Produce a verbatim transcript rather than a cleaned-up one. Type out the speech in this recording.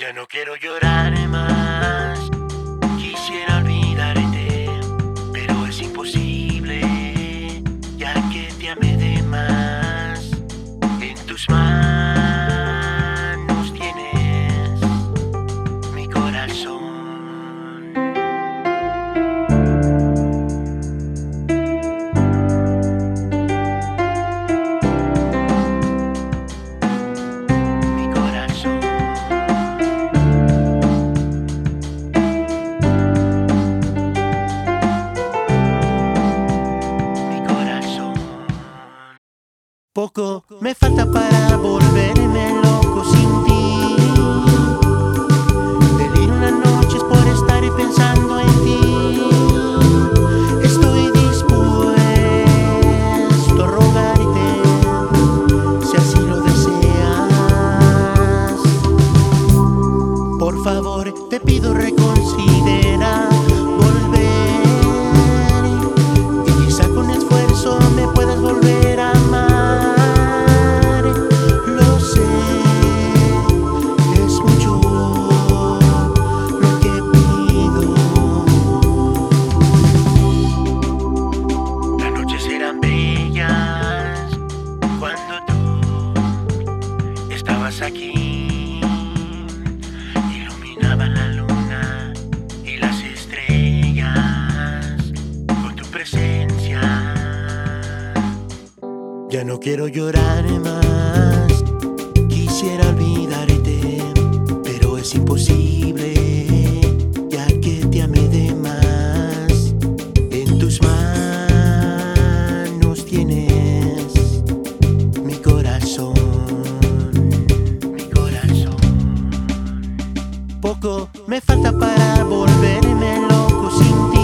Ya no quiero llorar más, quisiera olvidarte, pero es imposible, ya que te amé de más. En tus manos tienes mi corazón. Mi corazón. Mi corazón. Poco me falta para volverme loco sin ti. Deliro en las noches por estar pensando en ti. Estoy dispuesto a rogarte, si así lo deseas. Por favor, te pido reconsidera volver y quizá con esfuerzo me puedas volver a amar. Lo sé, es mucho lo que pido. Las noches eran bellas cuando tú estabas aquí. Iluminaba la luna y las estrellas con tu presencia. Ya no quiero llorar más, quisiera olvidarte, pero es imposible, ya que te amé de más. En tus manos tienes mi corazón, mi corazón. Poco me falta para volverme loco sin ti.